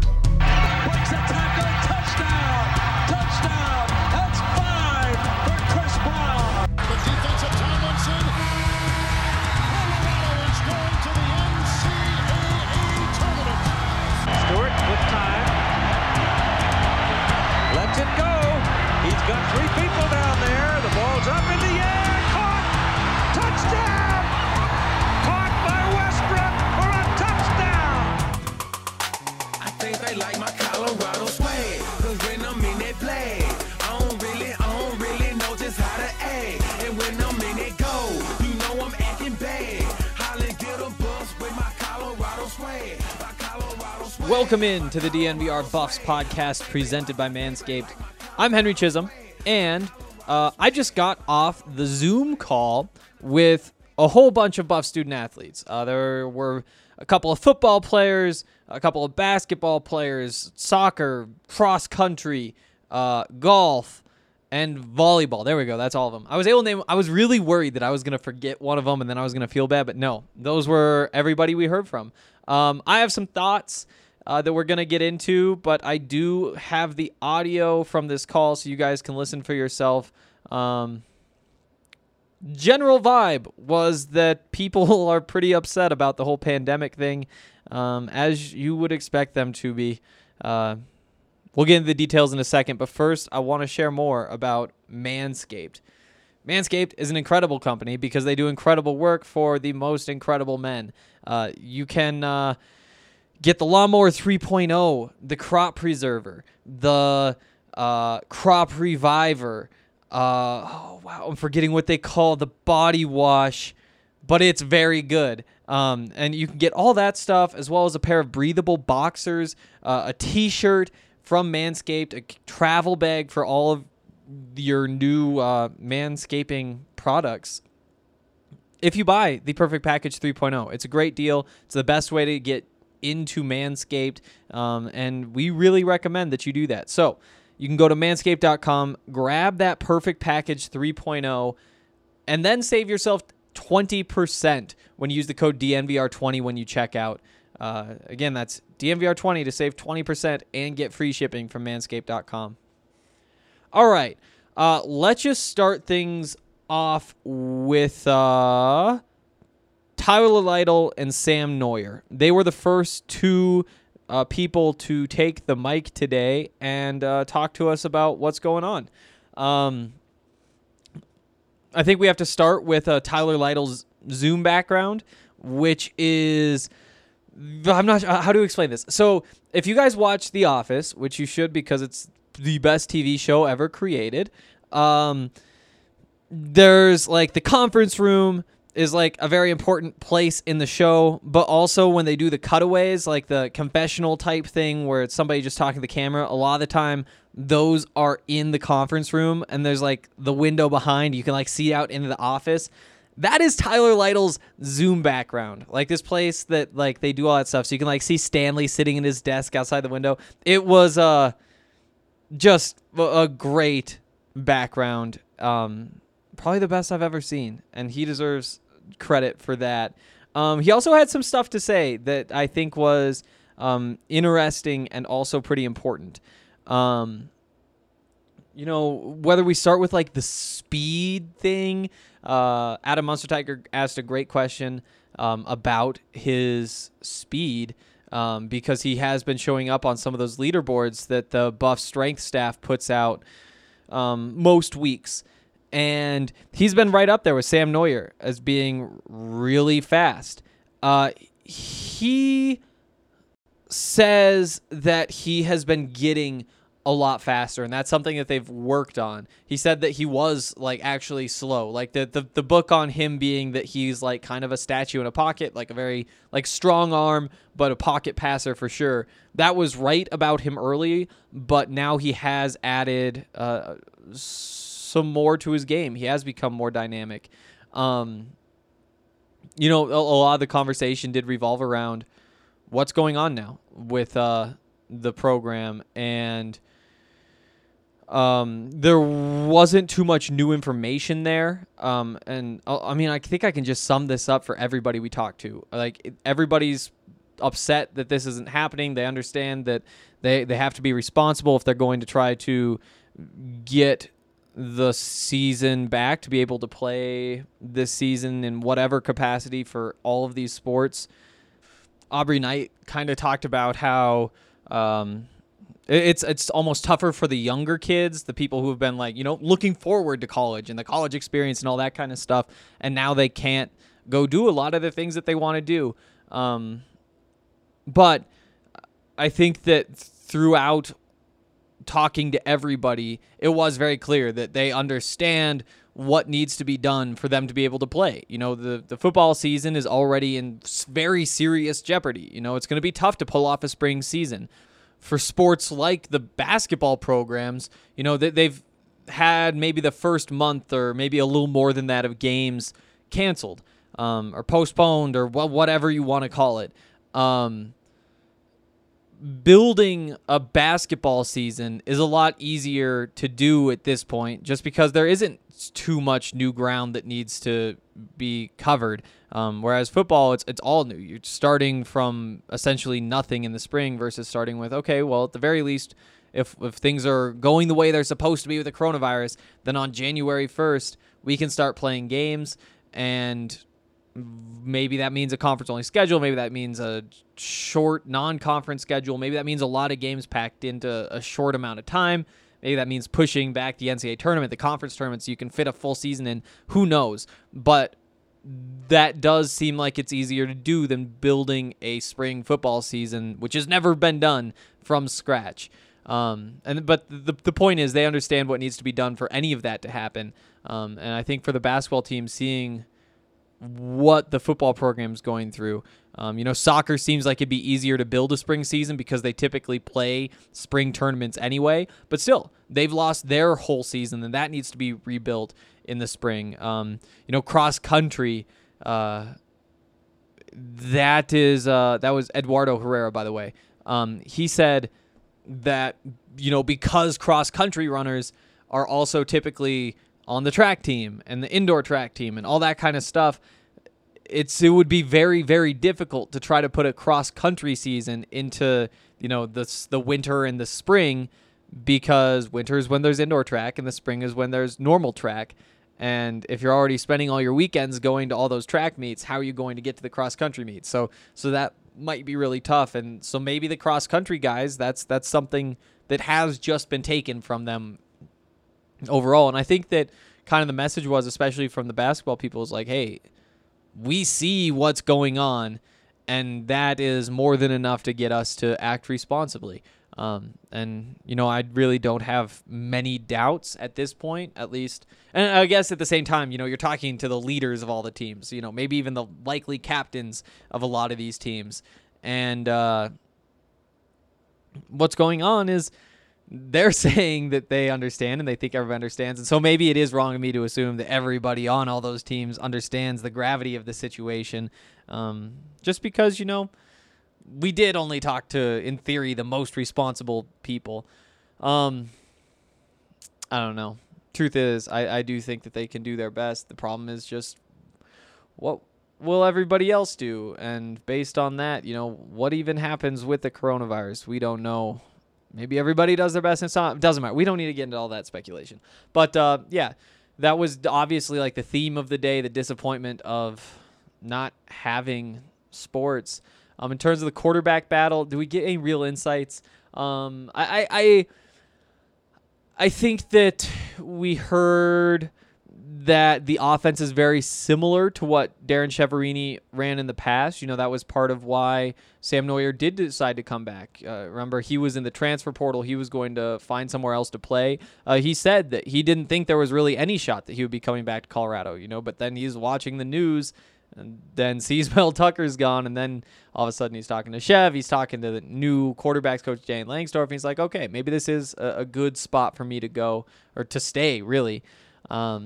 Breaks a tackle. Touchdown. Touchdown. That's 5 for Chris Brown. The defense of Tomlinson. Colorado is going to the NCAA tournament. Stewart with time, lets it go, he's got 3 people down there, the ball's up in the air, caught, touchdown, caught by Westbrook for a touchdown. I think they like my Colorado swag, cause when I'm in that play, I don't really know just how to act, and when I'm in that goal, you know I'm acting bad, Holland did a bus with my Colorado swag. Welcome in to the DNVR Buffs podcast presented by Manscaped. I'm Henry Chisholm, and I just got off the Zoom call with a whole bunch of Buff student-athletes. There were a couple of football players, a couple of basketball players, soccer, cross-country, golf, and volleyball. There we go. That's all of them. I was able to name. I was really worried that I was going to forget one of them and then I was going to feel bad, but no. Those were everybody we heard from. I have some thoughts that we're going to get into, but I do have the audio from this call so you guys can listen for yourself. General vibe was that people are pretty upset about the whole pandemic thing, as you would expect them to be. We'll get into the details in a second, but first I want to share more about Manscaped. Manscaped is an incredible company because they do incredible work for the most incredible men. You can get the Lawnmower 3.0, the Crop Preserver, the Crop Reviver. Oh, wow, I'm forgetting what they call the body wash, but it's very good. And you can get all that stuff as well as a pair of breathable boxers, a T-shirt from Manscaped, a travel bag for all of your new manscaping products. If you buy the Perfect Package 3.0, it's a great deal. It's the best way to get into Manscaped, and we really recommend that you do that. So you can go to manscaped.com, grab that Perfect Package 3.0, and then save yourself 20% when you use the code DNVR20 when you check out. Again, that's DNVR20 to save 20% and get free shipping from manscaped.com. All right, let's just start things off with Tyler Lytle and Sam Noyer. They were the first 2 people to take the mic today and talk to us about what's going on. I think we have to start with Tyler Lytle's Zoom background, which is... I'm not sure how to explain this. So if you guys watch The Office, which you should because it's the best TV show ever created. There's like the conference room is like a very important place in the show, but also when they do the cutaways, like the confessional type thing where it's somebody just talking to the camera, a lot of the time those are in the conference room and there's like the window behind, you can like see out into the office. That is Tyler Lytle's Zoom background, like this place that like they do all that stuff. So you can like see Stanley sitting in his desk outside the window. It was, just a great background, probably the best I've ever seen, and he deserves credit for that. He also had some stuff to say that I think was interesting and also pretty important. You know, whether we start with like the speed thing, Adam Munster-Tiger asked a great question about his speed. Because he has been showing up on some of those leaderboards that the Buff strength staff puts out most weeks. And he's been right up there with Sam Noyer as being really fast. He says that he has been getting a lot faster, and that's something that they've worked on. He said that he was like actually slow, like the book on him being that he's like kind of a statue in a pocket, like a very like strong arm, but a pocket passer for sure. That was right about him early, but now he has added some more to his game. He has become more dynamic. You know, a lot of the conversation did revolve around what's going on now with the program, and there wasn't too much new information there. And I mean, I think I can just sum this up for everybody we talked to. Like, everybody's upset that this isn't happening. They understand that they have to be responsible if they're going to try to get the season back to be able to play this season in whatever capacity for all of these sports. Aubrey Knight kind of talked about how it's almost tougher for the younger kids, the people who have been like, you know, looking forward to college and the college experience and all that kind of stuff. And now they can't go do a lot of the things that they want to do. But I think that throughout talking to everybody, it was very clear that they understand what needs to be done for them to be able to play. You know, the football season is already in very serious jeopardy. You know, it's going to be tough to pull off a spring season. For sports like the basketball programs, you know, they've had maybe the first month or maybe a little more than that of games canceled or postponed or whatever you want to call it. Building a basketball season is a lot easier to do at this point, just because there isn't too much new ground that needs to be covered. Whereas football, it's all new. You're starting from essentially nothing in the spring versus starting with, okay, well, at the very least, if things are going the way they're supposed to be with the coronavirus, then on January 1st, we can start playing games. And maybe that means a conference-only schedule. Maybe that means a short non-conference schedule. Maybe that means a lot of games packed into a short amount of time. Maybe that means pushing back the NCAA tournament, the conference tournament, so you can fit a full season in. Who knows? But that does seem like it's easier to do than building a spring football season, which has never been done, from scratch. But the point is they understand what needs to be done for any of that to happen. And I think for the basketball team, seeing what the football program's going through. You know, soccer seems like it'd be easier to build a spring season because they typically play spring tournaments anyway, but still, they've lost their whole season and that needs to be rebuilt in the spring. You know, cross country, that was Eduardo Herrera, by the way. He said that, you know, because cross country runners are also typically on the track team and the indoor track team and all that kind of stuff, it would be very, very difficult to try to put a cross-country season into, you know, the winter and the spring, because winter is when there's indoor track and the spring is when there's normal track. And if you're already spending all your weekends going to all those track meets, how are you going to get to the cross-country meets? So that might be really tough. And so maybe the cross-country guys, that's something that has just been taken from them overall. And I think that kind of the message was, especially from the basketball people, is like, hey, we see what's going on, and that is more than enough to get us to act responsibly. And, you know, I really don't have many doubts at this point, at least. And I guess at the same time, you know, you're talking to the leaders of all the teams, you know, maybe even the likely captains of a lot of these teams. And what's going on is, they're saying that they understand and they think everyone understands. And so maybe it is wrong of me to assume that everybody on all those teams understands the gravity of the situation. Just because, you know, we did only talk to, in theory, the most responsible people. I don't know. Truth is, I do think that they can do their best. The problem is just what will everybody else do? And based on that, you know, what even happens with the coronavirus? We don't know. Maybe everybody does their best and it doesn't matter. We don't need to get into all that speculation. But, yeah, that was obviously like the theme of the day, the disappointment of not having sports. In terms of the quarterback battle, do we get any real insights? I think that we heard that the offense is very similar to what Darren Chiaverini ran in the past. You know, that was part of why Sam Noyer did decide to come back. Remember, he was in the transfer portal. He was going to find somewhere else to play. He said that he didn't think there was really any shot that he would be coming back to Colorado, you know, but then he's watching the news and then sees Mel Tucker's gone, and then all of a sudden he's talking to Chev, he's talking to the new quarterbacks coach, Jane Langsdorf, and he's like, okay, maybe this is a good spot for me to go, or to stay, really. A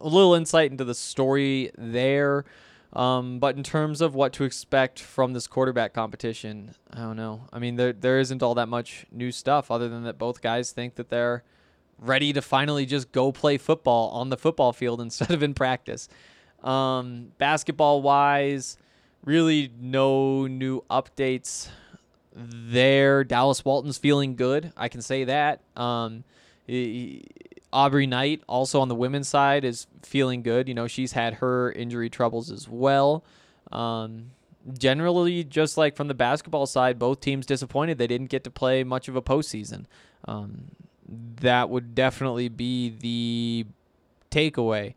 little insight into the story there, but in terms of what to expect from this quarterback competition, I don't know. I mean, there isn't all that much new stuff other than that both guys think that they're ready to finally just go play football on the football field instead of in practice. Basketball-wise, really no new updates there. Dallas Walton's feeling good, I can say that. Aubrey Knight, also on the women's side, is feeling good. You know, she's had her injury troubles as well. Generally, just like from the basketball side, both teams disappointed they didn't get to play much of a postseason. That would definitely be the takeaway.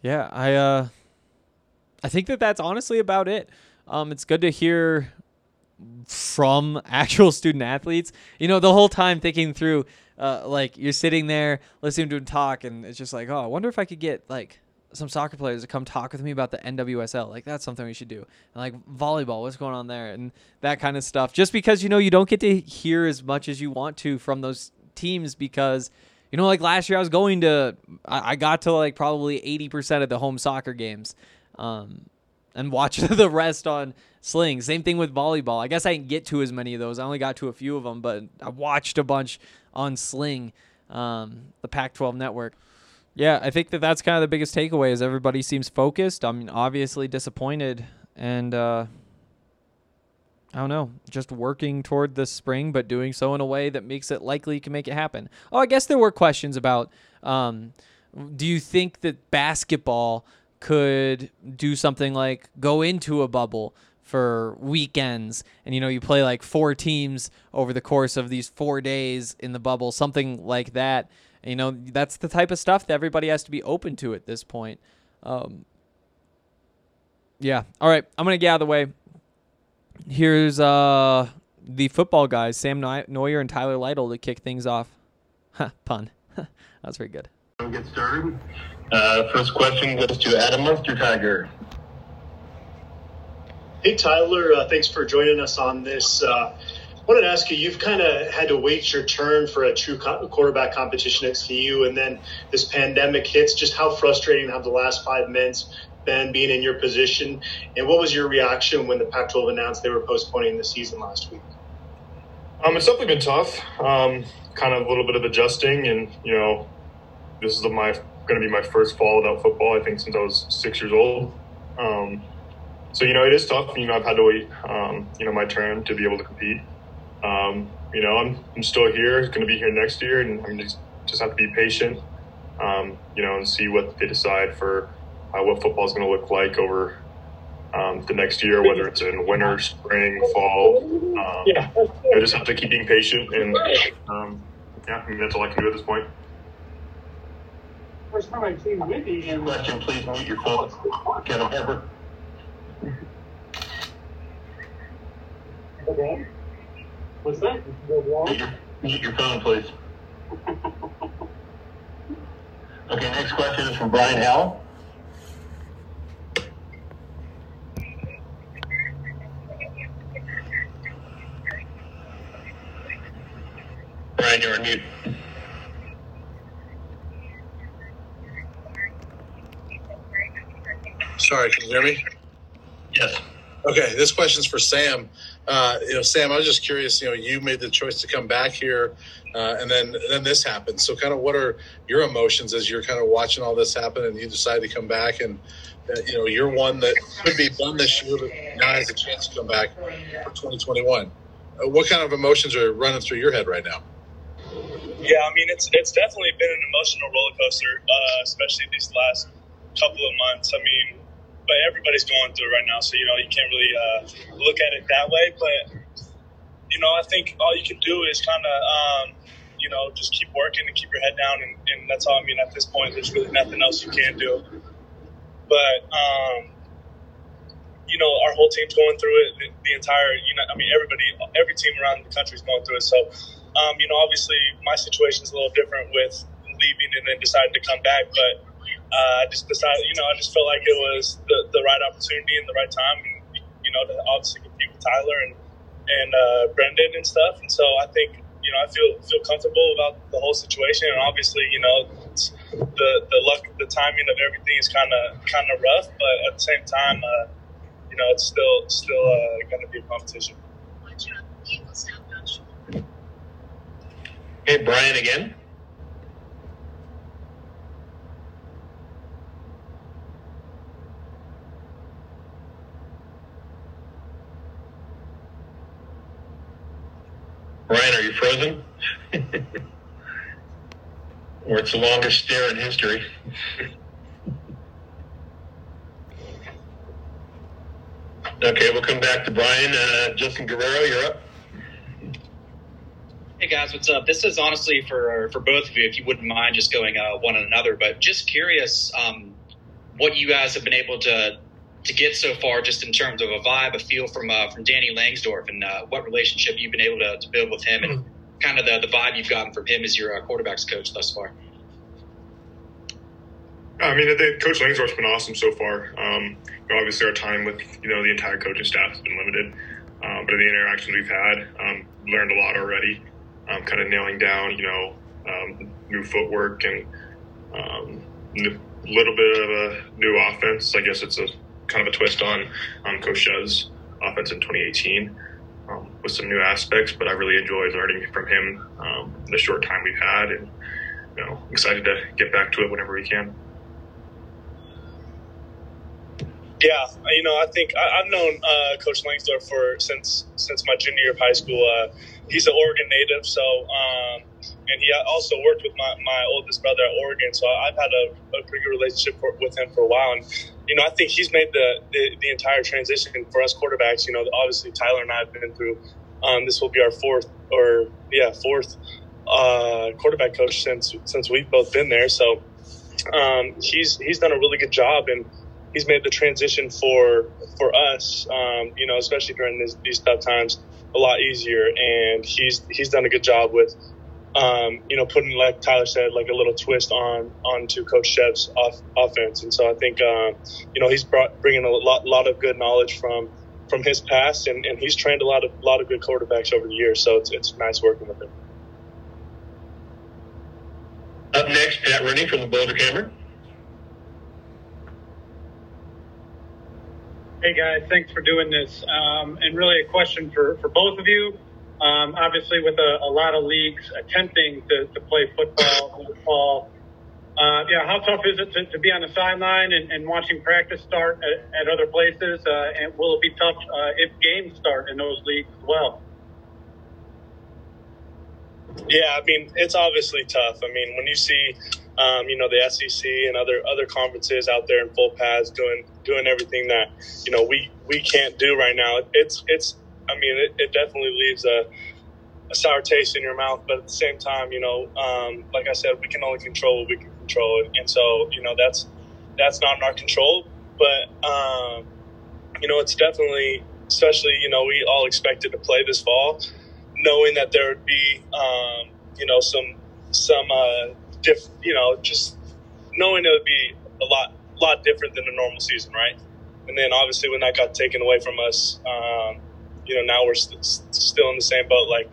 Yeah, I think that that's honestly about it. It's good to hear from actual student athletes. You know, the whole time thinking through, like, you're sitting there listening to him talk, and it's just like, oh, I wonder if I could get, like, some soccer players to come talk with me about the NWSL. Like, that's something we should do. And, like, volleyball, what's going on there? And that kind of stuff. Just because, you know, you don't get to hear as much as you want to from those teams because... You know, like last year I got to like probably 80% of the home soccer games and watched the rest on Sling. Same thing with volleyball. I guess I didn't get to as many of those. I only got to a few of them, but I watched a bunch on Sling, the Pac-12 network. Yeah, I think that that's kind of the biggest takeaway is everybody seems focused. I mean, obviously disappointed and I don't know, just working toward the spring, but doing so in a way that makes it likely you can make it happen. Oh, I guess there were questions about, do you think that basketball could do something like go into a bubble for weekends and, you know, you play like 4 teams over the course of these 4 days in the bubble, something like that. And, you know, that's the type of stuff that everybody has to be open to at this point. Yeah. All right. I'm going to get out of the way. Here's the football guys, Sam Noyer and Tyler Lytle, to kick things off. Pun. That was very good. We'll get started. First question goes to Adam Munster-Tiger. Hey, Tyler. Thanks for joining us on this. I wanted to ask you, you've kind of had to wait your turn for a true quarterback competition at CU, and then this pandemic hits. Just how frustrating have the last 5 months been being in your position, and what was your reaction when the Pac-12 announced they were postponing the season last week? It's definitely been tough, kind of a little bit of adjusting, and you know, this is going to be my first fall without football, I think, since I was 6 years old. So you know, it is tough. You know, I've had to wait, you know, my turn to be able to compete. You know, I'm still here, going to be here next year, and I just have to be patient, you know, and see what they decide for. What football is going to look like over the next year, whether it's in winter, spring, fall. I just have to keep being patient, and I mean, that's all I can do at this point. First time I've seen Whitney. Question, please mute your phone. Can I ever? What's that? Mute your phone, please. Okay, next question is from Brian Howell. Brian, you're on mute. Sorry, can you hear me? Yes. Okay, this question's for Sam. You know, Sam, I was just curious, you know, you made the choice to come back here, and then this happened. So kind of what are your emotions as you're kind of watching all this happen and you decide to come back, and, you know, you're one that could be done this year, but now has a chance to come back for 2021. What kind of emotions are running through your head right now? Yeah, I mean, it's definitely been an emotional roller coaster, especially these last couple of months. I mean, but everybody's going through it right now, so, you know, you can't really look at it that way. But, you know, I think all you can do is kind of you know, just keep working and keep your head down. And that's all I mean at this point. There's really nothing else you can do. But, you know, our whole team's going through it. The entire, you know, I mean, every team around the country's going through it. So, you know, obviously my situation's a little different with leaving and then deciding to come back. But I just decided, you know, I just felt like it was the right opportunity and the right time. And, you know, to obviously compete with Tyler and Brendan and stuff. And so I think, you know, I feel comfortable about the whole situation. And obviously, you know, the luck, the timing of everything is kind of rough. But at the same time, you know, it's still going to be a competition. Hey, Brian again. Ryan, are you frozen? Or it's the longest stare in history. Okay, we'll come back to Brian. Justin Guerrero, you're up. Hey, guys, what's up? This is honestly for both of you, if you wouldn't mind just going one another. But just curious what you guys have been able to get so far, just in terms of a vibe, a feel from Danny Langsdorf, and what relationship you've been able to build with him, and kind of the vibe you've gotten from him as your quarterback's coach thus far. I mean, Coach Langsdorf's been awesome so far. Obviously, our time with, you know, the entire coaching staff has been limited, but the interactions we've had, learned a lot already. Kind of nailing down, you know, new footwork and a little bit of a new offense. I guess it's kind of a twist on Coach Shaw's offense in 2018 with some new aspects, but I really enjoyed learning from him the short time we've had, and, you know, excited to get back to it whenever we can. Yeah, you know, I think I've known Coach Langsdorf since my junior year of high school. He's an Oregon native, so and he also worked with my oldest brother at Oregon, so I've had a pretty good relationship with him for a while. And, you know, I think he's made the entire transition for us quarterbacks. You know, obviously Tyler and I have been through. This will be our fourth quarterback coach since we've both been there. So he's done a really good job, and he's made the transition for us, you know, especially during these tough times, a lot easier. And he's done a good job with, you know, putting, like Tyler said, like a little twist onto Coach Shev's offense. And so I think, you know, he's bringing a lot of good knowledge from his past, and he's trained a lot of good quarterbacks over the years. So it's nice working with him. Up next, Pat Rennie from the Boulder Cameron. Hey, guys, thanks for doing this. And really a question for both of you. Obviously, with a lot of leagues attempting to play football in the fall, how tough is it to be on the sideline and watching practice start at other places? And will it be tough if games start in those leagues as well? Yeah, I mean, it's obviously tough. I mean, when you see, you know, the SEC and other conferences out there in full pads doing everything that, you know, we can't do right now. It's I mean, it definitely leaves a sour taste in your mouth. But at the same time, you know, like I said, we can only control what we can control. And so, you know, that's not in our control. But, you know, it's definitely, especially, you know, we all expected to play this fall, knowing that there would be, you know, you know, just knowing it would be a lot different than a normal season, right? And then obviously when that got taken away from us, you know, now we're still in the same boat, like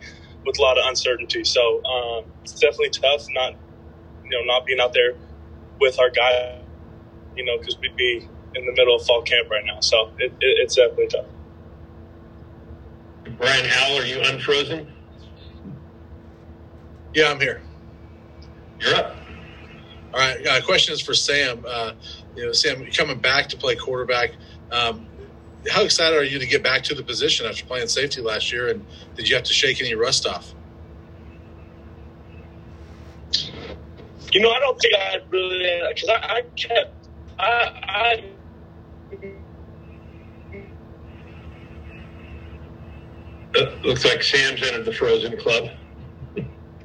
with a lot of uncertainty. So it's definitely tough, not, you know, not being out there with our guy, you know, because we'd be in the middle of fall camp right now. So it's definitely tough. Brian Howell, are you unfrozen? Yeah, I'm here. You're up. All right. Question is for Sam. You know, Sam, you're coming back to play quarterback. How excited are you to get back to the position after playing safety last year? And did you have to shake any rust off? You know, I don't think I really, because looks like Sam's entered the frozen club.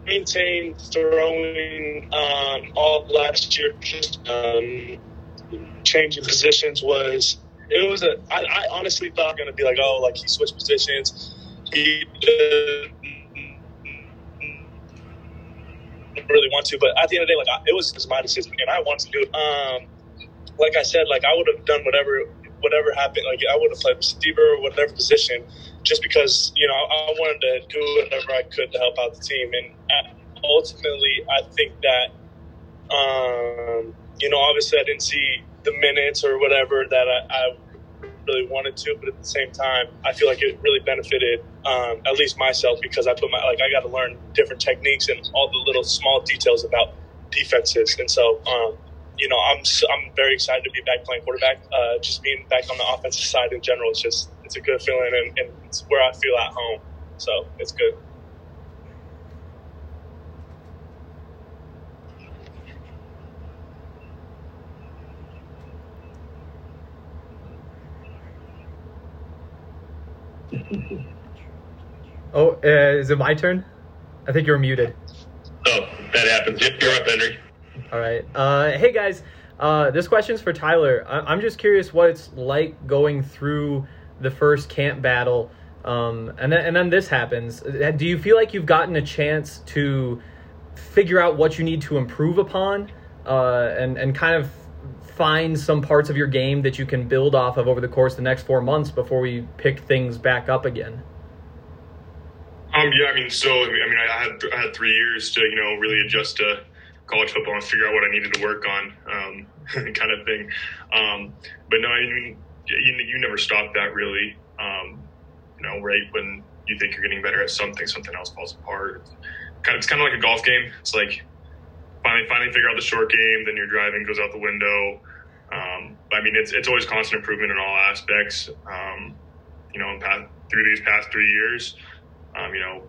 maintained throwing all last year. Just changing positions was I honestly thought going to be like, oh, like he switched positions. He didn't really want to, but at the end of the day, like it was just my decision, and I wanted to do it. Like I said, like I would have done whatever happened. Like I would have played receiver or whatever position, just because you know I wanted to do whatever I could to help out the team. And ultimately, I think that you know, obviously, I didn't see the minutes or whatever that I really wanted to, but at the same time, I feel like it really benefited at least myself, because I put my I got to learn different techniques and all the little small details about defenses. And so, you know, I'm very excited to be back playing quarterback. Just being back on the offensive side in general, it's a good feeling, and it's where I feel at home. So it's good. Oh, is it my turn? I think you're muted. Oh, that happens. Yep, you're up, Henry. All right. Hey, guys. This question's for Tyler. I'm just curious what it's like going through the first camp battle, and then this happens. Do you feel like you've gotten a chance to figure out what you need to improve upon, and kind of find some parts of your game that you can build off of over the course of the next 4 months before we pick things back up again? Yeah, I had 3 years to, you know, really adjust to college football and figure out what I needed to work on, kind of thing. But no, I mean, you never stop that really. You know, right when you think you're getting better at something, something else falls apart. It's kind of like a golf game. It's like finally figure out the short game, then your driving goes out the window. I mean, it's always constant improvement in all aspects. You know, through these past 3 years. You know,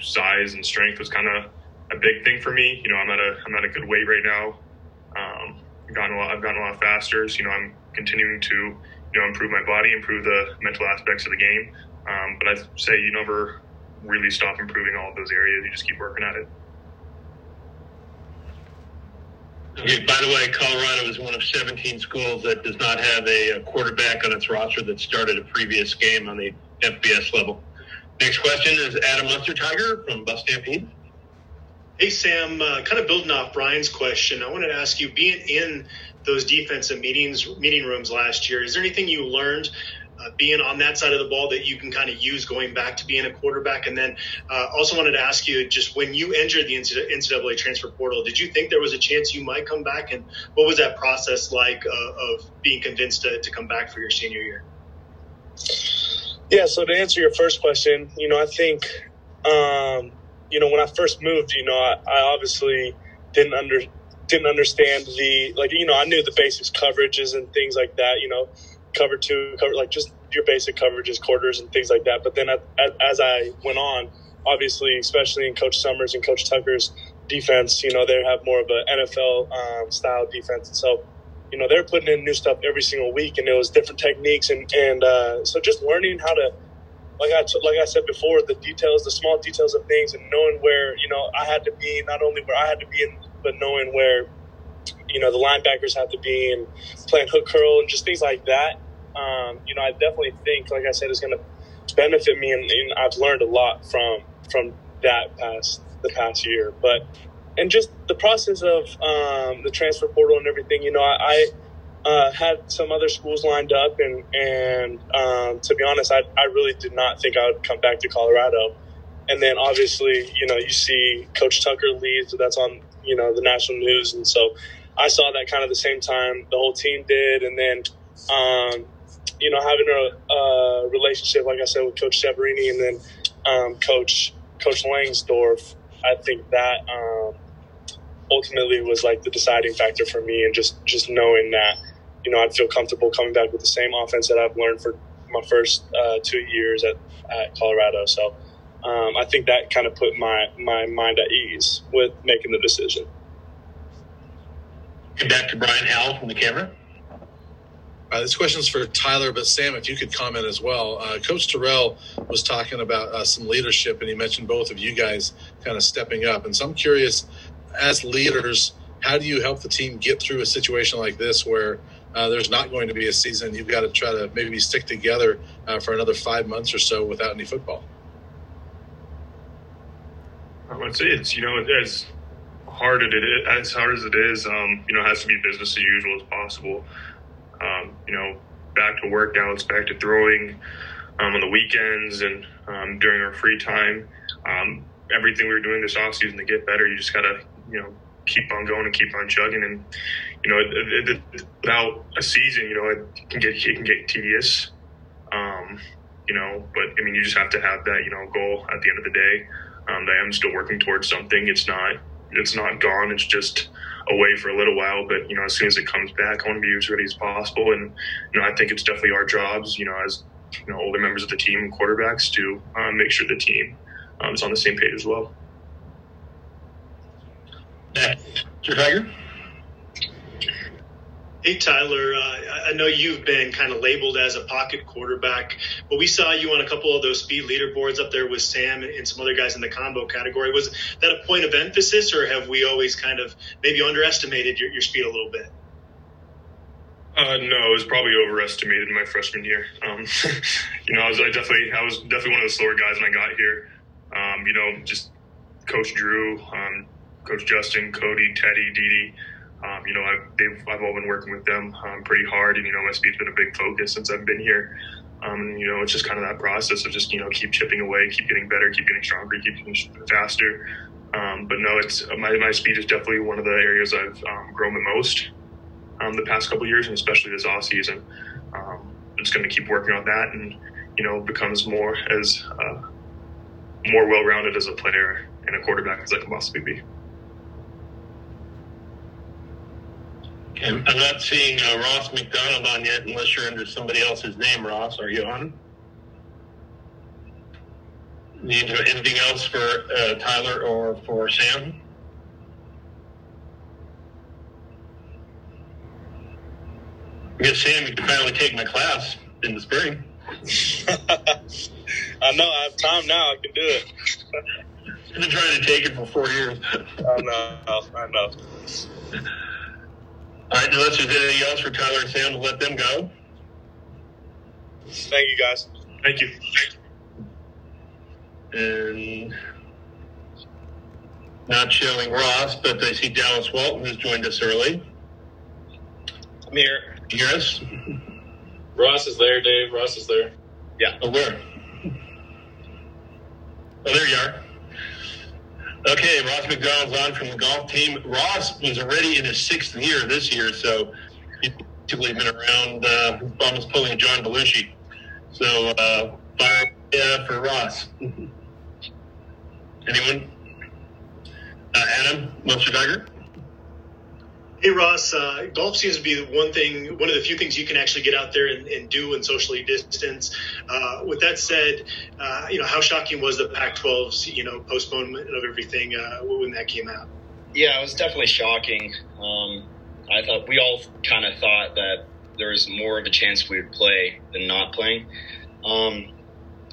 size and strength was kind of a big thing for me. You know, I'm at a good weight right now. I've gotten a lot faster. So, you know, I'm continuing to, you know, improve my body, improve the mental aspects of the game. But I'd say you never really stop improving all of those areas. You just keep working at it. Okay, by the way, Colorado is one of 17 schools that does not have a quarterback on its roster that started a previous game on the FBS level. Next question is Adam Munster-Tiger from Buff Stampede. Hey, Sam. Kind of building off Brian's question, I wanted to ask you, being in those defensive meeting rooms last year, is there anything you learned being on that side of the ball that you can kind of use going back to being a quarterback? And then also wanted to ask you, just when you entered the NCAA transfer portal, did you think there was a chance you might come back? And what was that process like of being convinced to come back for your senior year? Yeah, so to answer your first question, you know, I think, you know, when I first moved, you know, I obviously didn't understand the, like, you know, I knew the basics, coverages and things like that, you know, cover two, cover, like just your basic coverages, quarters and things like that. But then as I went on, obviously, especially in Coach Summers and Coach Tucker's defense, you know, they have more of an NFL style defense. And so, you know, they're putting in new stuff every single week, and it was different techniques. And so just learning how to, like I said before, the details, the small details of things, and knowing where, you know, I had to be, not only where I had to be, but knowing where, you know, the linebackers have to be, and playing hook curl and just things like that. You know, I definitely think, like I said, it's going to benefit me. And I've learned a lot from that the past year. But and just the process of the transfer portal and everything, you know, I had some other schools lined up, and to be honest, I really did not think I would come back to Colorado. And then obviously, you know, you see Coach Tucker leave, so that's on, you know, the national news. And so I saw that kind of the same time the whole team did. And then, you know, having a relationship, like I said, with Coach Chiaverini and then Coach Langsdorf, I think that ultimately was like the deciding factor for me, and just knowing that, you know, I'd feel comfortable coming back with the same offense that I've learned for my first 2 years at Colorado. So I think that kind of put my mind at ease with making the decision. Back to Brian Howell from the camera. This question's for Tyler, but Sam, if you could comment as well. Coach Terrell was talking about some leadership, and he mentioned both of you guys kind of stepping up. And so I'm curious, as leaders, how do you help the team get through a situation like this where there's not going to be a season? You've got to try to maybe stick together for another 5 months or so without any football. I would say it's, as hard as it is, it has to be business as usual as possible. Back to work now, it's back to throwing on the weekends and during our free time. Everything we were doing this offseason to get better, you just got to, keep on going and keep on chugging. And, without a season, it can get tedious, but, you just have to have that, goal at the end of the day. I am still working towards something. It's not gone. It's just away for a little while. But, as soon as it comes back, I want to be as ready as possible. And, I think it's definitely our jobs, as, older members of the team and quarterbacks to make sure the team is on the same page as well. Tiger? Hey, Tyler, I know you've been kind of labeled as a pocket quarterback, but we saw you on a couple of those speed leaderboards up there with Sam and some other guys in the combo category. Was that a point of emphasis, or have we always kind of maybe underestimated your speed a little bit? No, it was probably overestimated my freshman year. I was definitely one of the slower guys when I got here. Just Coach Drew, Coach Justin, Cody, Teddy, Didi. I've all been working with them pretty hard, and my speed's been a big focus since I've been here. It's just kind of that process of just keep chipping away, keep getting better, keep getting stronger, keep getting faster. But no, it's my speed is definitely one of the areas I've grown the most the past couple of years, and especially this off season. I'm just going to keep working on that, and becomes more well-rounded as a player and a quarterback as I can possibly be. I'm not seeing Ross McDonald on yet, unless you're under somebody else's name, Ross. Are you on? Need anything else for Tyler or for Sam? I guess, Sam, you can finally take my class in the spring. I know. I have time now. I can do it. I've been trying to take it for 4 years. I know. All right, unless there's anything else for Tyler and Sam, we'll let them go. Thank you, guys. Thank you. And not showing Ross, but I see Dallas Walton has joined us early. I'm here. You hear us? Ross is there, Dave. Ross is there. Yeah. Oh, where? Oh, there you are. Okay, Ross McDonald's on from the golf team. Ross was already in his sixth year this year, so he's typically been around almost pulling John Belushi. So, fire for Ross. Anyone? Adam Munster-Tiger? Hey, Ross, golf seems to be one of the few things you can actually get out there and do and socially distance. With that said, how shocking was the Pac-12's, postponement of everything when that came out? Yeah, it was definitely shocking. I thought we all kind of thought that there was more of a chance we would play than not playing.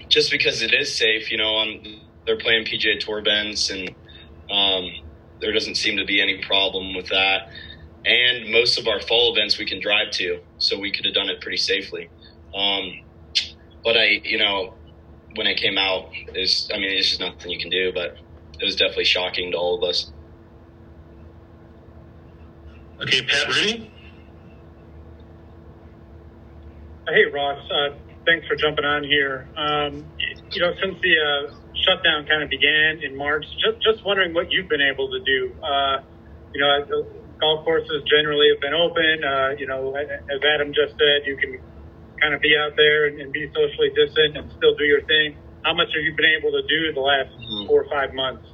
Just because it is safe, they're playing PGA Tour events, and there doesn't seem to be any problem with that. And most of our fall events we can drive to, so we could have done it pretty safely. But when it came out, it's just nothing you can do, but it was definitely shocking to all of us. Okay, Pat Rooney? Hey, Ross. Thanks for jumping on here. Since the shutdown kind of began in March, just wondering what you've been able to do. Golf courses generally have been open. As Adam just said, you can kind of be out there and be socially distant and still do your thing. How much have you been able to do the last 4 or 5 months?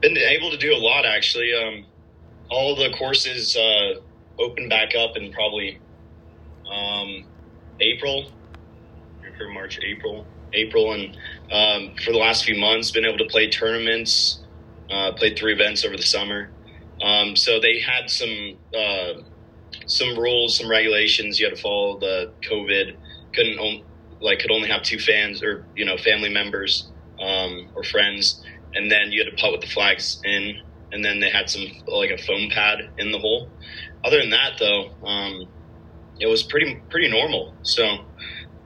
Been able to do a lot, actually. All the courses open back up in probably April, and for the last few months, been able to play tournaments, played 3 events over the summer. So they had some some rules, some regulations. You had to follow the COVID. Could only have two fans or, you know, family members or friends. And then you had to putt with the flags in. And then they had some, like, a foam pad in the hole. Other than that, though, it was pretty normal. So,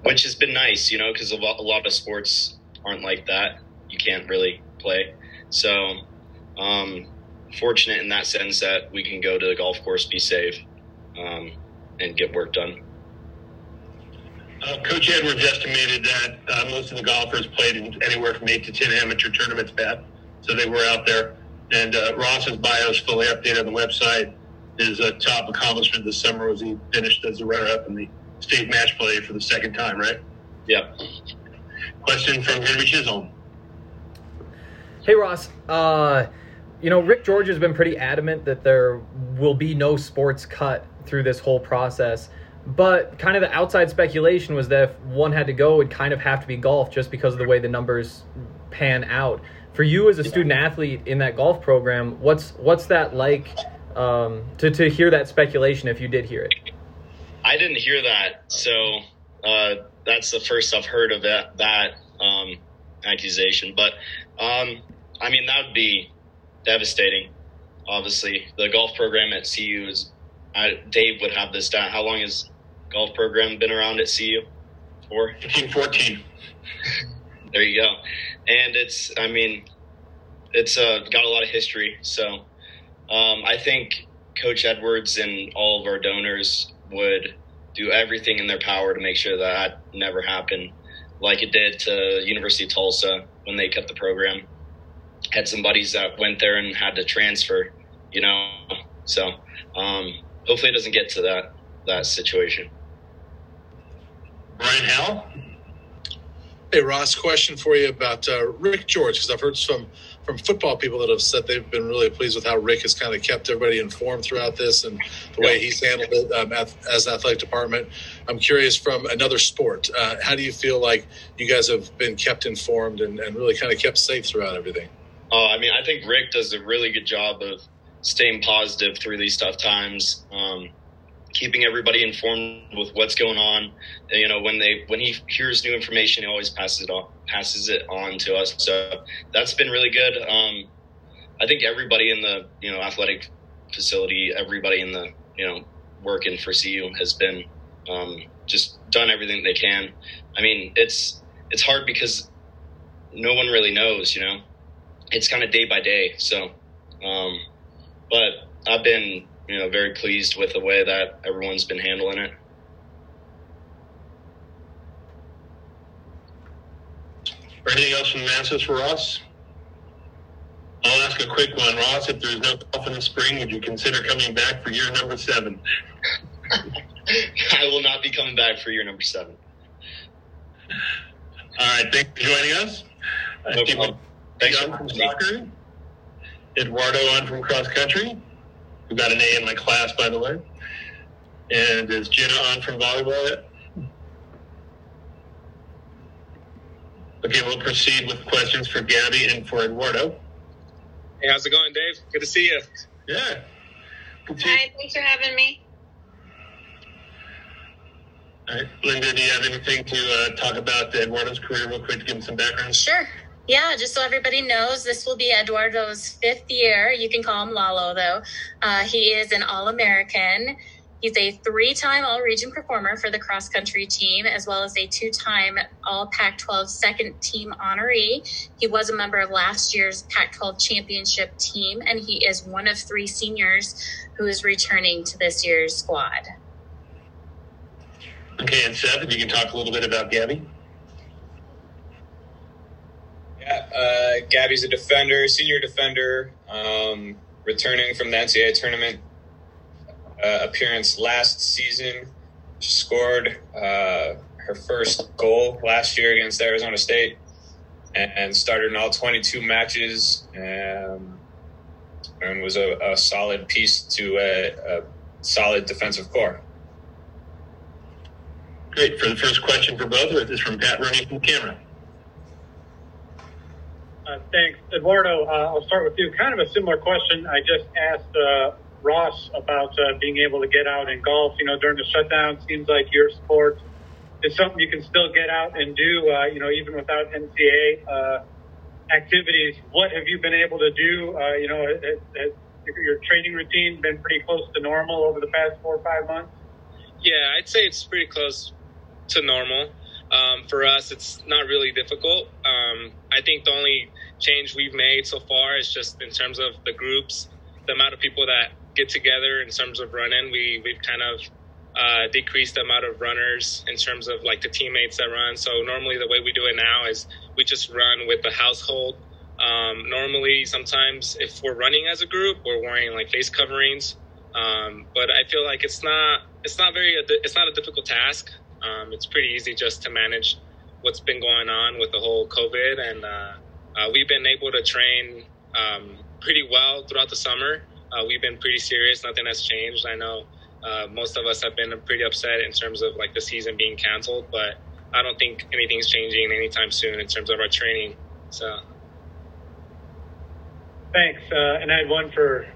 which has been nice, you know, because a lot of sports aren't like that. You can't really play. So, fortunate in that sense that we can go to the golf course, be safe, and get work done. Coach Edwards estimated that most of the golfers played in anywhere from 8 to 10 amateur tournaments back, so they were out there. And Ross's bio is fully updated on the website. His top accomplishment this summer was he finished as a runner-up in the state match play for the second time, right? Yeah. Question from Henry Chisholm. Hey, Ross. You know, Rick George has been pretty adamant that there will be no sports cut through this whole process. But kind of the outside speculation was that if one had to go, it'd kind of have to be golf just because of the way the numbers pan out. For you as a student athlete in that golf program, what's that like to hear that speculation if you did hear it? I didn't hear that. So that's the first I've heard of that accusation. But, I mean, that would be devastating, obviously. The golf program at CU is – Dave would have this down. How long has golf program been around at CU? 14. There you go. And it's got a lot of history. So I think Coach Edwards and all of our donors would do everything in their power to make sure that never happened, like it did to University of Tulsa when they cut the program. Had some buddies that went there and had to transfer, you know. So hopefully it doesn't get to that situation. Brian Howell? Hey, Ross, question for you about Rick George, because I've heard from football people that have said they've been really pleased with how Rick has kind of kept everybody informed throughout this and the way he's handled it as an athletic department. I'm curious from another sport, how do you feel like you guys have been kept informed and really kind of kept safe throughout everything? Oh, I mean, I think Rick does a really good job of staying positive through these tough times, keeping everybody informed with what's going on. And, you know, when he hears new information, he always passes it on to us. So that's been really good. I think everybody in the, you know, athletic facility, everybody in the, you know, working for CU has been just done everything they can. I mean, it's hard because no one really knows, you know. It's kind of day by day. So, but I've been, you know, very pleased with the way that everyone's been handling it. Anything else from Manassas for Ross? I'll ask a quick one, Ross. If there's no golf in the spring, would you consider coming back for year number 7? I will not be coming back for year number 7. All right, thanks for joining us. No problem. Thanks for from soccer. Eduardo on from cross country, who got an A in my class, by the way. And is Jenna on from volleyball yet? Okay, we'll proceed with questions for Gabby and for Eduardo. Hey, how's it going, Dave? Good to see you. Yeah. Hi, thanks for having me. All right, Linda, do you have anything to talk about Eduardo's career real quick to give him some background? Sure. Yeah, just so everybody knows, this will be Eduardo's 5th year. You can call him Lalo, though. He is an All-American. He's a 3-time All-Region performer for the cross-country team, as well as a 2-time All-Pac-12 second-team honoree. He was a member of last year's Pac-12 championship team, and he is one of 3 seniors who is returning to this year's squad. Okay, and Seth, if you can talk a little bit about Gabby. Gabby's a defender, senior defender, returning from the NCAA tournament appearance last season. She scored her first goal last year against Arizona State and started in all 22 matches and was a solid piece to a solid defensive core. Great. For the first question for both, this is from Pat Rooney from Cameron. Thanks. Eduardo, I'll start with you. Kind of a similar question I just asked Ross about being able to get out and golf. You know, during the shutdown, it seems like your sport is something you can still get out and do, you know, even without NCAA activities. What have you been able to do? You know, has your training routine been pretty close to normal over the past 4 or 5 months? Yeah, I'd say it's pretty close to normal. For us, it's not really difficult. I think the only change we've made so far is just in terms of the groups, the amount of people that get together in terms of running. We've kind of decreased the amount of runners in terms of like the teammates that run. So normally the way we do it now is we just run with the household. Normally, sometimes if we're running as a group, we're wearing like face coverings. But I feel like it's not a difficult task. It's pretty easy just to manage what's been going on with the whole COVID, and we've been able to train pretty well throughout the summer. We've been pretty serious. Nothing has changed. I know most of us have been pretty upset in terms of like the season being canceled, but I don't think anything's changing anytime soon in terms of our training. So, thanks. And I had one for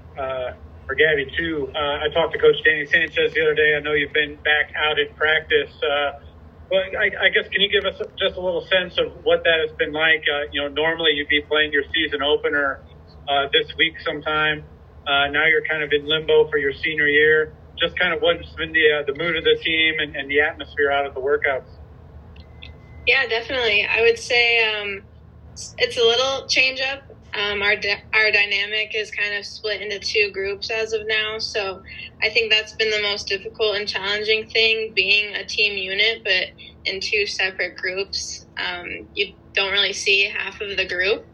Gabby too. I talked to Coach Danny Sanchez the other day. I know you've been back out in practice. Well, I guess, can you give us just a little sense of what that has been like? You know, normally you'd be playing your season opener this week sometime. Now you're kind of in limbo for your senior year. Just kind of what's been the mood of the team and the atmosphere out of the workouts? Yeah, definitely. I would say it's a little change up. Our dynamic is kind of split into two groups as of now, so I think that's been the most difficult and challenging thing, being a team unit but in two separate groups. You don't really see half of the group,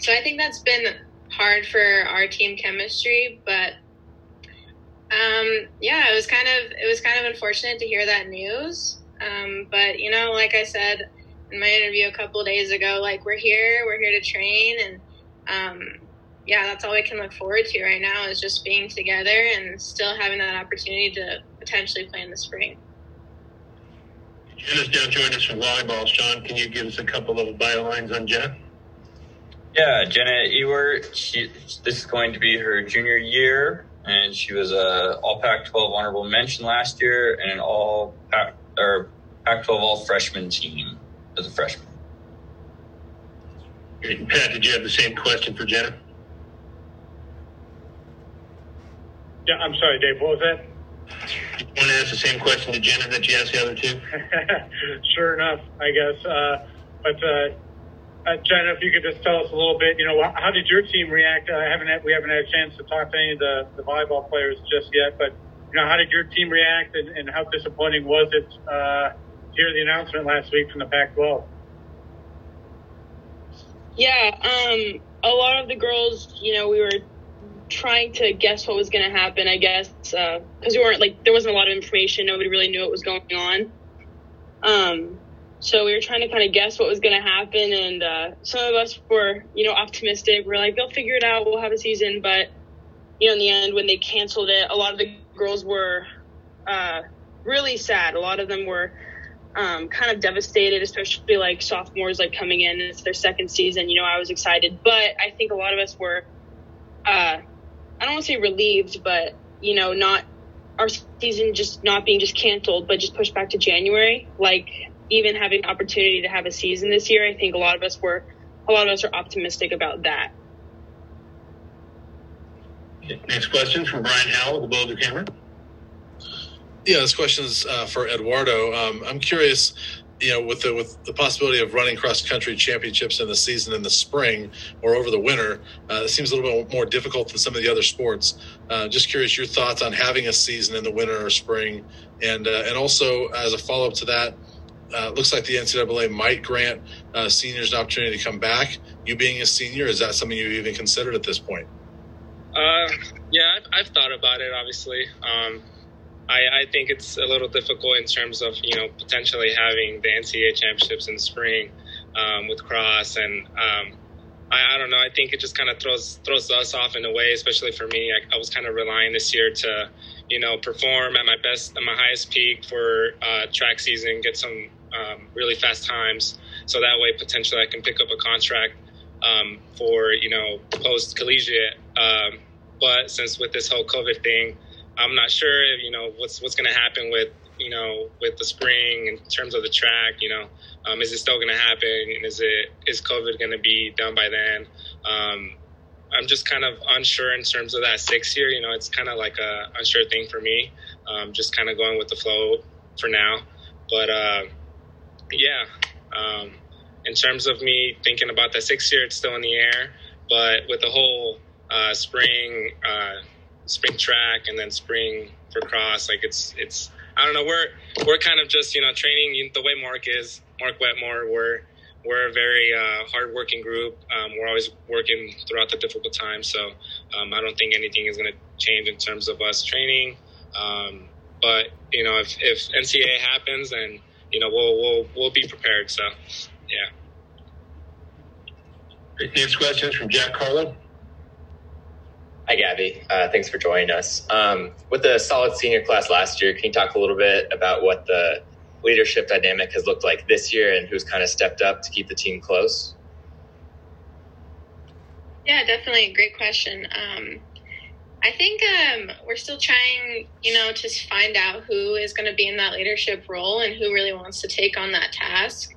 so I think that's been hard for our team chemistry. But yeah, it was kind of unfortunate to hear that news. But you know, like I said in my interview a couple of days ago, like we're here to train, and yeah, that's all we can look forward to right now is just being together and still having that opportunity to potentially play in the spring. Jen has now joined us from volleyball. Sean, can you give us a couple of bylines on Jen? Yeah, Jenna Ewert, this is going to be her junior year, and she was an All Pac-12 honorable mention last year and an All Pac-12 All Freshman team as a freshman. Great. Pat, did you have the same question for Jenna? Yeah, I'm sorry, Dave. What was that? Did you want to ask the same question to Jenna that you asked the other two? Sure enough, I guess. But Jenna, if you could just tell us a little bit, you know, how did your team react? We haven't had a chance to talk to any of the volleyball players just yet, but you know, how did your team react, and how disappointing was it to hear the announcement last week from the Pac-12? Yeah, a lot of the girls, you know, we were trying to guess what was going to happen, I guess, because we weren't like, there wasn't a lot of information. Nobody really knew what was going on. So we were trying to kind of guess what was going to happen, and some of us were, you know, optimistic. We're like, they'll figure it out. We'll have a season. But, you know, in the end, when they canceled it, a lot of the girls were really sad. A lot of them were kind of devastated, especially like sophomores, like coming in. It's their second season. You know, I was excited. But I think a lot of us were, I don't want to say relieved, but, you know, not our season just not being just canceled, but just pushed back to January. Like, even having the opportunity to have a season this year, I think a lot of us are optimistic about that. Next question from Brian Howell with the Boulder Camera. Yeah, this question is for Eduardo. I'm curious, you know, with the possibility of running cross country championships in the season in the spring or over the winter, it seems a little bit more difficult than some of the other sports. Just curious your thoughts on having a season in the winter or spring, and also as a follow up to that. Looks like the NCAA might grant seniors an opportunity to come back. You being a senior, is that something you've even considered at this point? Yeah, I've thought about it, obviously. I think it's a little difficult in terms of, you know, potentially having the NCAA championships in the spring with cross. And I don't know. I think it just kind of throws us off in a way, especially for me. I was kind of relying this year to, you know, perform at my best, at my highest peak for track season, get some really fast times. So that way, potentially I can pick up a contract for, you know, post collegiate But since with this whole COVID thing, I'm not sure, what's going to happen with the spring in terms of the track, is it still going to happen? And is COVID going to be done by then? I'm just kind of unsure in terms of that 6 year, it's kind of like a unsure thing for me. Just kind of going with the flow for now. But, in terms of me thinking about that 6 year, it's still in the air, but with the whole, spring track and then spring for cross, I don't know. We're kind of just, training the way Mark is, Mark Wetmore. We're a very hardworking group. We're always working throughout the difficult time. So I don't think anything is going to change in terms of us training. But, if NCAA happens, then, we'll be prepared. So, yeah. Next question's from Jack Carlin. Hi, Gabby. Thanks for joining us. With the solid senior class last year, can you talk a little bit about what the leadership dynamic has looked like this year and who's kind of stepped up to keep the team close? Yeah, definitely a great question. I think we're still trying, to find out who is going to be in that leadership role and who really wants to take on that task.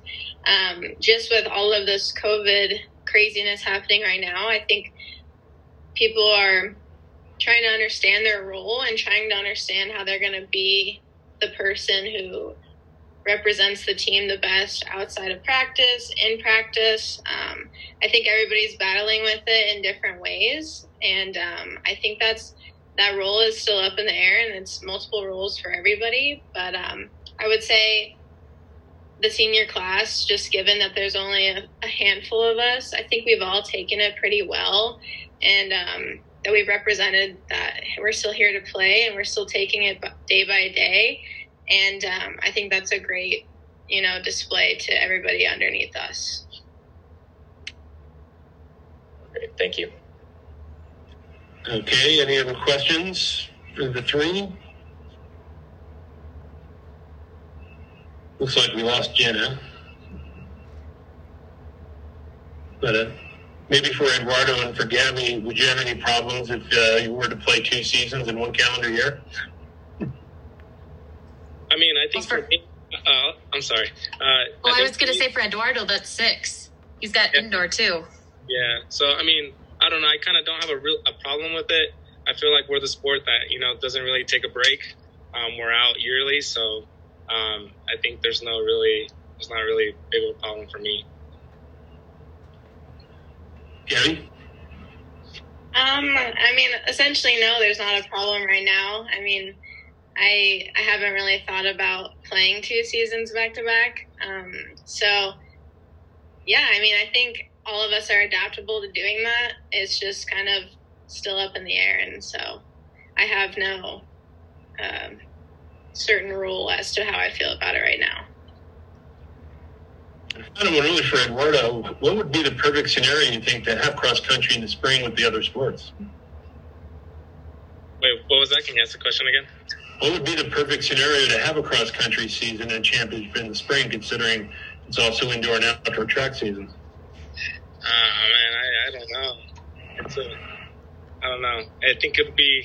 Just with all of this COVID craziness happening right now, I think people are trying to understand their role and trying to understand how they're going to be the person who represents the team the best outside of practice, in practice. I think everybody's battling with it in different ways. And I think that role is still up in the air, and it's multiple roles for everybody. But I would say the senior class, just given that there's only a handful of us, I think we've all taken it pretty well. And that we represented that we're still here to play and we're still taking it day by day. And I think that's a great, display to everybody underneath us. Great. Thank you. Okay. Any other questions for the three? Looks like we lost Jenna. But maybe for Eduardo and for Gabby, would you have any problems if you were to play two seasons in one calendar year? I mean, I think for me, I'm sorry. I was going to say for Eduardo, that's 6. He's got indoor too. Yeah. So, I mean, I don't know. I kind of don't have a problem with it. I feel like we're the sport that, doesn't really take a break. We're out yearly. So I think there's not really big of a problem for me. Gabby? I mean, essentially, no, there's not a problem right now. I mean, I haven't really thought about playing two seasons back-to-back. I think all of us are adaptable to doing that. It's just kind of still up in the air. And so I have no certain rule as to how I feel about it right now. Kind of really for Eduardo, what would be the perfect scenario you think to have cross country in the spring with the other sports? Wait, what was that? Can you ask the question again? What would be the perfect scenario to have a cross country season and championship in the spring, considering it's also indoor and outdoor track season? I don't know. I don't know. I think it'd be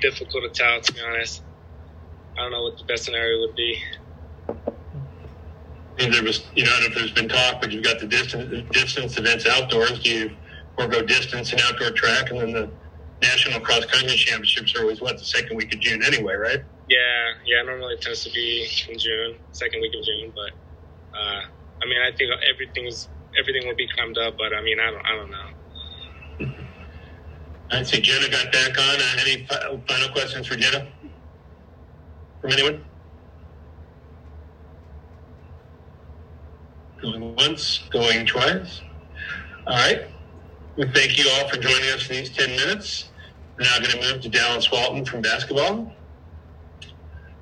difficult to tell, to be honest. I don't know what the best scenario would be. There was, I don't know if there's been talk, but you've got the distance events outdoors. Do you forego distance and outdoor track? And then the National Cross Country Championships are always, the second week of June anyway, right? Yeah, normally it tends to be in June, second week of June. But, I think everything will be crammed up, but, I don't know. I see Jenna got back on. Any final questions for Jenna? From anyone? Going once, going twice. All right. We thank you all for joining us for these 10 minutes. We're now going to move to Dallas Walton from basketball.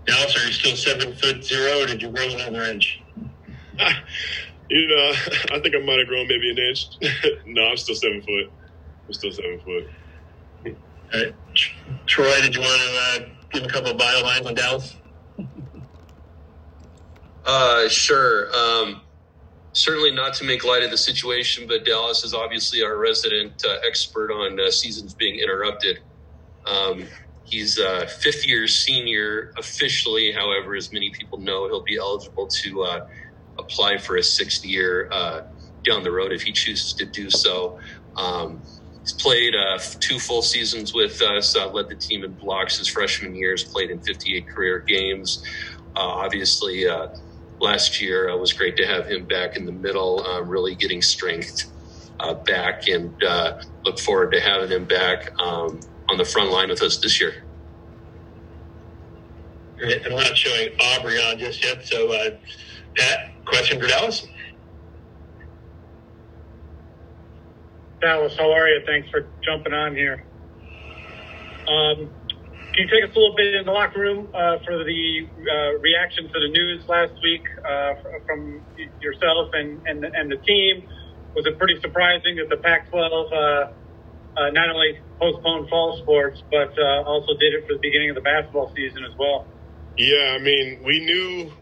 Dallas, are you still 7'0", or did you grow another inch? I think I might have grown maybe an inch. No, I'm still 7 foot. I'm still 7 foot. All right. Troy, did you want to give a couple of bio lines on Dallas? Sure. certainly not to make light of the situation, but Dallas is obviously our resident expert on seasons being interrupted. He's a fifth-year senior officially. However, as many people know, he'll be eligible to apply for a sixth year down the road if he chooses to do so. He's played two full seasons with us, led the team in blocks his freshman years, played in 58 career games. Obviously, last year it was great to have him back in the middle, really getting strength back, and look forward to having him back on the front line with us this year. And I'm not showing Aubrey on just yet, so Pat, question for Dallas? Dallas, how are you? Thanks for jumping on here. Can you take us a little bit in the locker room for the reaction to the news last week from yourself and the team? Was it pretty surprising that the Pac-12 not only postponed fall sports, but also did it for the beginning of the basketball season as well? Yeah, I mean, we knew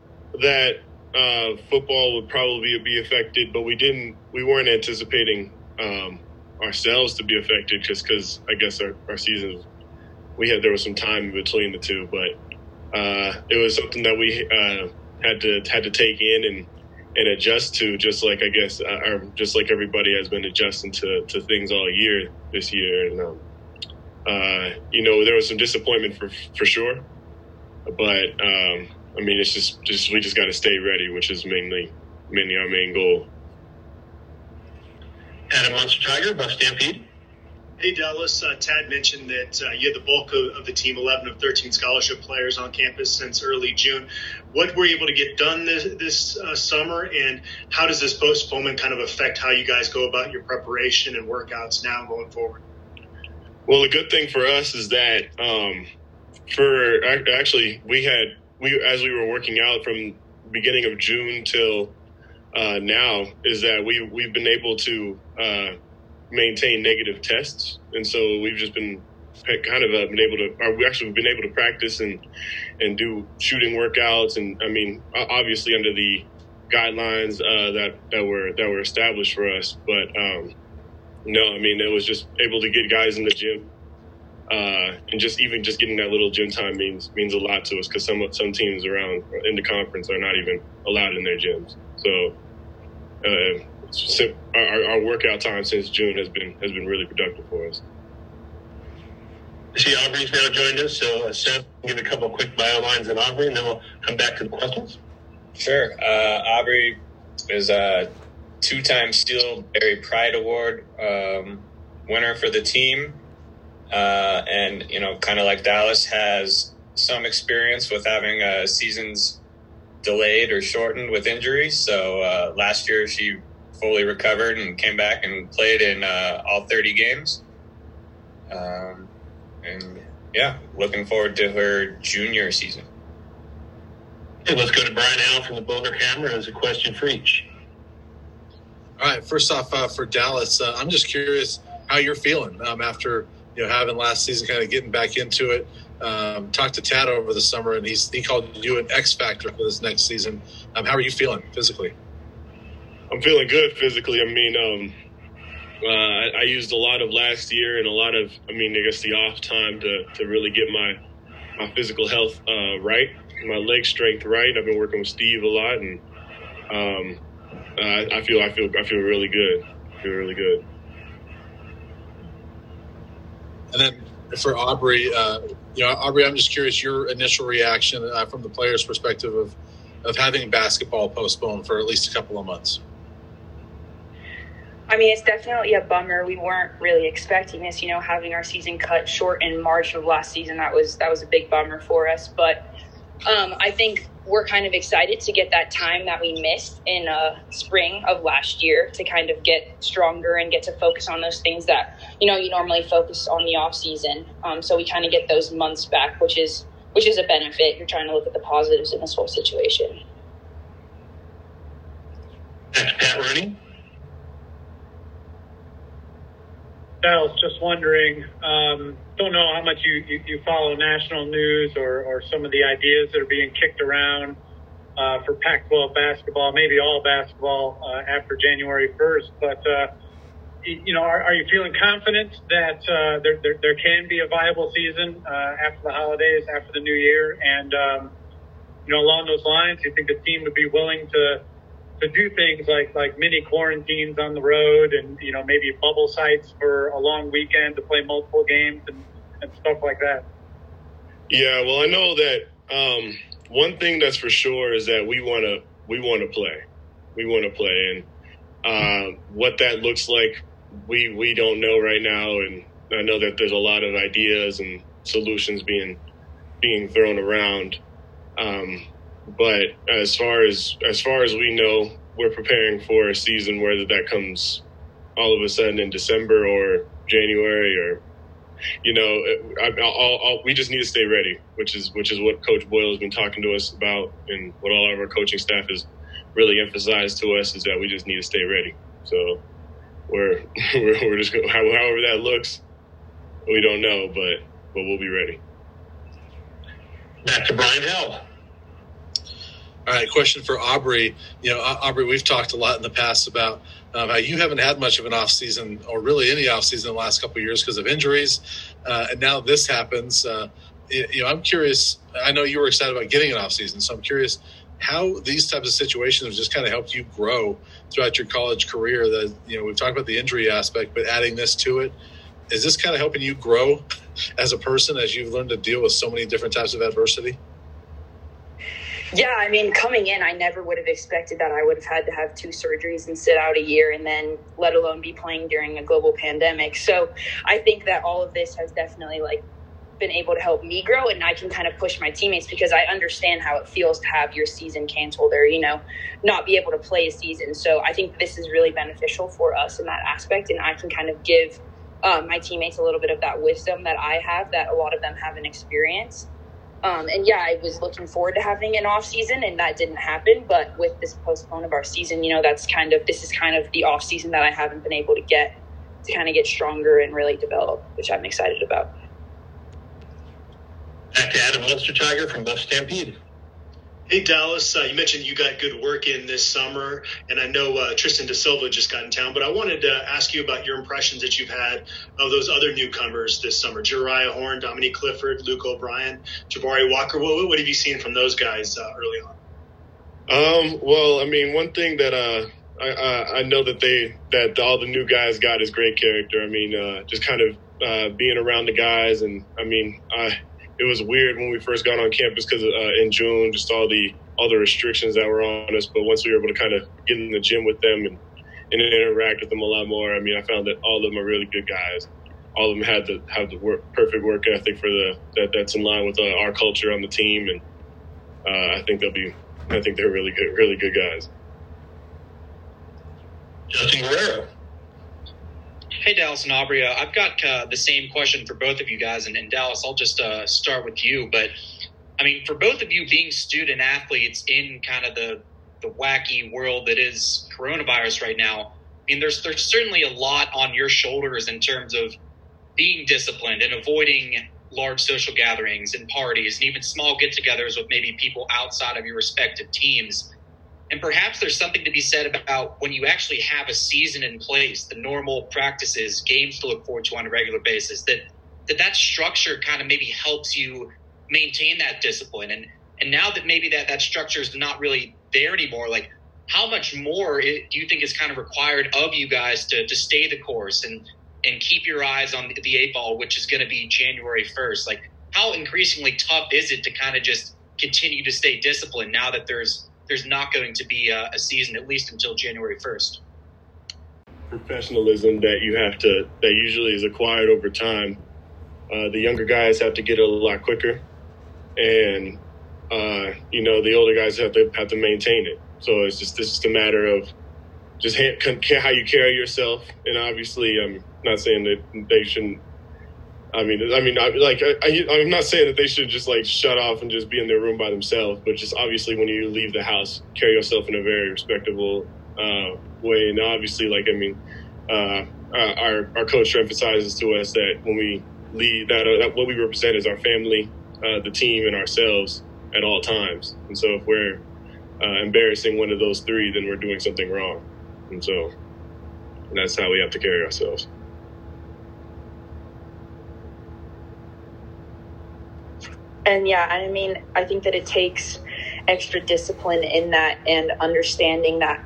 that football would probably be affected, but we weren't anticipating ourselves to be affected, just because I guess our season, there was some time between the two, but it was something that we had to take in and adjust to, just like I guess just like everybody has been adjusting to things all year this year. And there was some disappointment for sure, but I mean, it's just we just got to stay ready, which is mainly our main goal. Adam Munster-Tiger, Buff Stampede. Hey, Dallas. Tad mentioned that you had the bulk of the team, 11 of 13 scholarship players on campus since early June. What were you able to get done this summer, and how does this postponement kind of affect how you guys go about your preparation and workouts now going forward? Well, the good thing for us is that as we were working out from beginning of June till now, is that we've been able to maintain negative tests, and so we've just been kind of been able to, or we actually been able to practice and do shooting workouts, and I mean, obviously under the guidelines that were established for us, but no, I mean, it was just able to get guys in the gym, and just getting that little gym time means a lot to us, because some teams around in the conference are not even allowed in their gyms. So our workout time since June has been really productive for us. See, Aubrey's now joined us, so Seth, give a couple of quick bio lines on Aubrey, and then we'll come back to the questions. Sure. Aubrey is a two-time Steelberry Pride Award winner for the team, and kind of like Dallas, has some experience with having seasons delayed or shortened with injuries. So last year she fully recovered and came back and played in all 30 games. And yeah, looking forward to her junior season. Hey, let's go to Brian Allen from the Boulder Camera. There's a question for each. All right, first off, for Dallas, I'm just curious how you're feeling after having last season, kind of getting back into it. Talked to Tad over the summer, and he called you an X factor for this next season. How are you feeling physically? I'm feeling good physically. I mean, I used a lot of last year and a lot of, the off time to really get my physical health right, my leg strength right. I've been working with Steve a lot, and I feel really good. I feel really good. And then for Aubrey, Aubrey, I'm just curious your initial reaction from the players' perspective of having basketball postponed for at least a couple of months. I mean, it's definitely a bummer. We weren't really expecting this, having our season cut short in March of last season. That was a big bummer for us. But I think we're kind of excited to get that time that we missed in spring of last year to kind of get stronger and get to focus on those things that, you normally focus on the off season. So we kind of get those months back, which is a benefit. You're trying to look at the positives in this whole situation. That's Pat Rooney. I was just wondering, don't know how much you follow national news or some of the ideas that are being kicked around for Pac-12 basketball, maybe all basketball after January 1st. But, you know, are you feeling confident that there can be a viable season after the holidays, after the new year? And, you know, along those lines, do you think the team would be willing to do things like mini quarantines on the road and, you know, maybe bubble sites for a long weekend to play multiple games and stuff like that? Yeah, well, I know that one thing that's for sure is that we want to play. We want to play. And what that looks like, we don't know right now. And I know that there's a lot of ideas and solutions being thrown around. But as far as we know, we're preparing for a season, whether that comes all of a sudden in December or January, or, you know, we just need to stay ready, which is what Coach Boyle has been talking to us about, and what all of our coaching staff has really emphasized to us is that we just need to stay ready. So we're just gonna, however that looks, we don't know, but we'll be ready. Back to Brian Hill. All right, question for Aubrey. You know, Aubrey, we've talked a lot in the past about how you haven't had much of an off season, or really any off season, in the last couple of years because of injuries, and now this happens. You know, I'm curious. I know you were excited about getting an off season, so I'm curious how these types of situations have just kind of helped you grow throughout your college career. That, you know, we've talked about the injury aspect, but adding this to it, is this kind of helping you grow as a person as you've learned to deal with so many different types of adversity? Yeah, I mean, coming in, I never would have expected that I would have had to have 2 surgeries and sit out a year, and then let alone be playing during a global pandemic. So I think that all of this has definitely, like, been able to help me grow, and I can kind of push my teammates because I understand how it feels to have your season canceled, or, you know, not be able to play a season. So I think this is really beneficial for us in that aspect, and I can kind of give my teammates a little bit of that wisdom that I have, that a lot of them haven't experienced. And yeah, I was looking forward to having an off season, and that didn't happen. But with this postpone of our season, you know, this is kind of the off season that I haven't been able to get to kind of get stronger and really develop, which I'm excited about. Back to Adam Munster-Tiger from Buff Stampede. Hey, Dallas, you mentioned you got good work in this summer, and I know Tristan Da Silva just got in town, but I wanted to ask you about your impressions that you've had of those other newcomers this summer, Jeriah Horn, Dominique Clifford, Luke O'Brien, Jabari Walker. What have you seen from those guys early on? Well, I mean, one thing that I know that all the new guys got is great character. I mean, just kind of being around the guys, and I mean, it was weird when we first got on campus because in June, just all the restrictions that were on us. But once we were able to kind of get in the gym with them and interact with them a lot more, I mean, I found that all of them are really good guys. All of them have the perfect work ethic for that's in line with our culture on the team, and I think they're really good guys. Justin Guerrero. Hey, Dallas and Aubrey, I've got the same question for both of you guys. And Dallas, I'll just start with you. But, I mean, for both of you being student athletes in kind of the wacky world that is coronavirus right now, I mean, there's certainly a lot on your shoulders in terms of being disciplined and avoiding large social gatherings and parties and even small get-togethers with maybe people outside of your respective teams. And perhaps there's something to be said about when you actually have a season in place, the normal practices, games to look forward to on a regular basis, that structure kind of maybe helps you maintain that discipline. And now that maybe that structure is not really there anymore, like how much more do you think is kind of required of you guys to stay the course and keep your eyes on the eight ball, which is going to be January 1st? Like, how increasingly tough is it to kind of just continue to stay disciplined now that there's not going to be a season, at least until January 1st. Professionalism that usually is acquired over time. The younger guys have to get it a lot quicker, and you know, the older guys have to maintain it. So it's just a matter of just how you carry yourself. And obviously, I'm not saying that they shouldn't. I'm not saying that they should just like shut off and just be in their room by themselves, but just obviously when you leave the house, carry yourself in a very respectable way. And obviously, like, I mean, our coach emphasizes to us that when we leave, that what we represent is our family, the team, and ourselves at all times. And so if we're embarrassing one of those three, then we're doing something wrong. And so that's how we have to carry ourselves. And yeah, I mean, I think that it takes extra discipline in that, and understanding that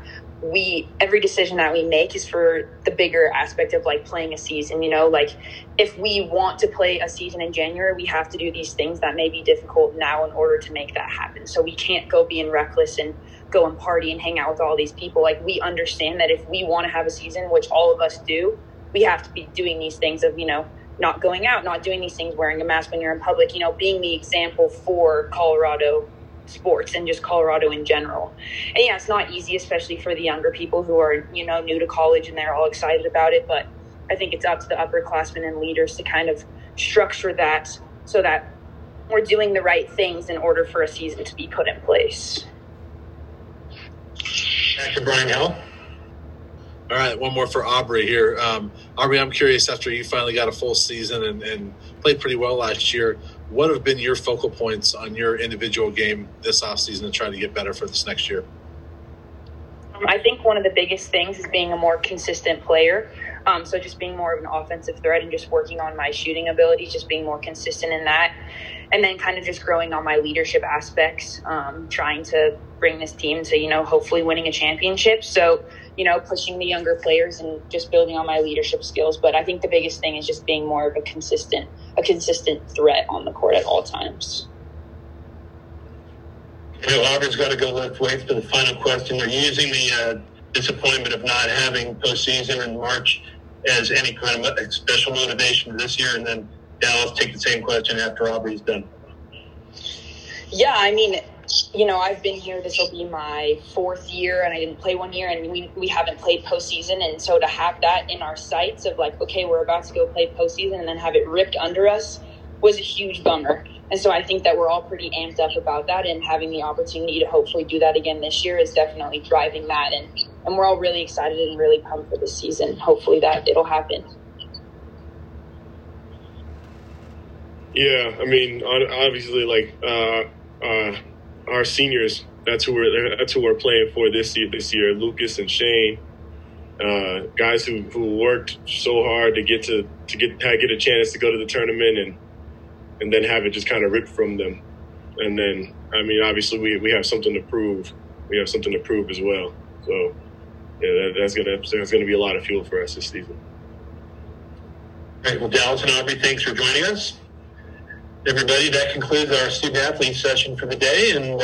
every decision that we make is for the bigger aspect of like playing a season, you know, like if we want to play a season in January, we have to do these things that may be difficult now in order to make that happen. So we can't go being reckless and go and party and hang out with all these people. Like, we understand that if we want to have a season, which all of us do, we have to be doing these things of, you know, not going out, not doing these things, wearing a mask when you're in public, you know, being the example for Colorado sports and just Colorado in general. And yeah, it's not easy, especially for the younger people who are, you know, new to college and they're all excited about it. But I think it's up to the upperclassmen and leaders to kind of structure that so that we're doing the right things in order for a season to be put in place. Dr. Brian Hill. All right, one more for Aubrey here. Aubrey, I'm curious, after you finally got a full season and played pretty well last year, what have been your focal points on your individual game this offseason and trying to get better for this next year? I think one of the biggest things is being a more consistent player. So just being more of an offensive threat and just working on my shooting abilities, just being more consistent in that. And then kind of just growing on my leadership aspects, trying to bring this team to, you know, hopefully winning a championship. So, you know, pushing the younger players and just building on my leadership skills. But I think the biggest thing is just being more of a consistent threat on the court at all times. You know, Aubrey's got to go lift weights for the final question. Are you using the disappointment of not having postseason in March as any kind of special motivation this year? And then Dallas, take the same question after Aubrey's done. Yeah, I mean, you know, I've been here, this will be my fourth year, and I didn't play one year, and we haven't played postseason. And so to have that in our sights of like, okay, we're about to go play postseason, and then have it ripped under us was a huge bummer. And so I think that we're all pretty amped up about that, and having the opportunity to hopefully do that again this year is definitely driving that. And we're all really excited and really pumped for this season. Hopefully that it'll happen. Yeah, I mean, obviously, like our seniors, that's who we're playing for this year. Lucas and Shane, guys who worked so hard to get a chance to go to the tournament and then have it just kind of ripped from them. And then, I mean, obviously, we have something to prove. We have something to prove as well. So, yeah, that's gonna be a lot of fuel for us this season. All right. Well, Dallas and Aubrey, thanks for joining us. Everybody, that concludes our student-athlete session for the day, and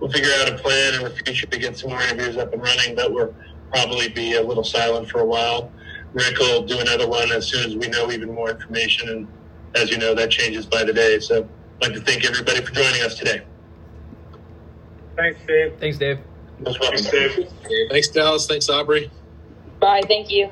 we'll figure out a plan in the future to get some more interviews up and running, but we'll probably be a little silent for a while. Rick will do another one as soon as we know even more information, and as you know, that changes by the day. So I'd like to thank everybody for joining us today. Thanks, Dave. Most welcome. Thanks, Dave. Thanks, Dallas. Thanks, Aubrey. Bye. Thank you.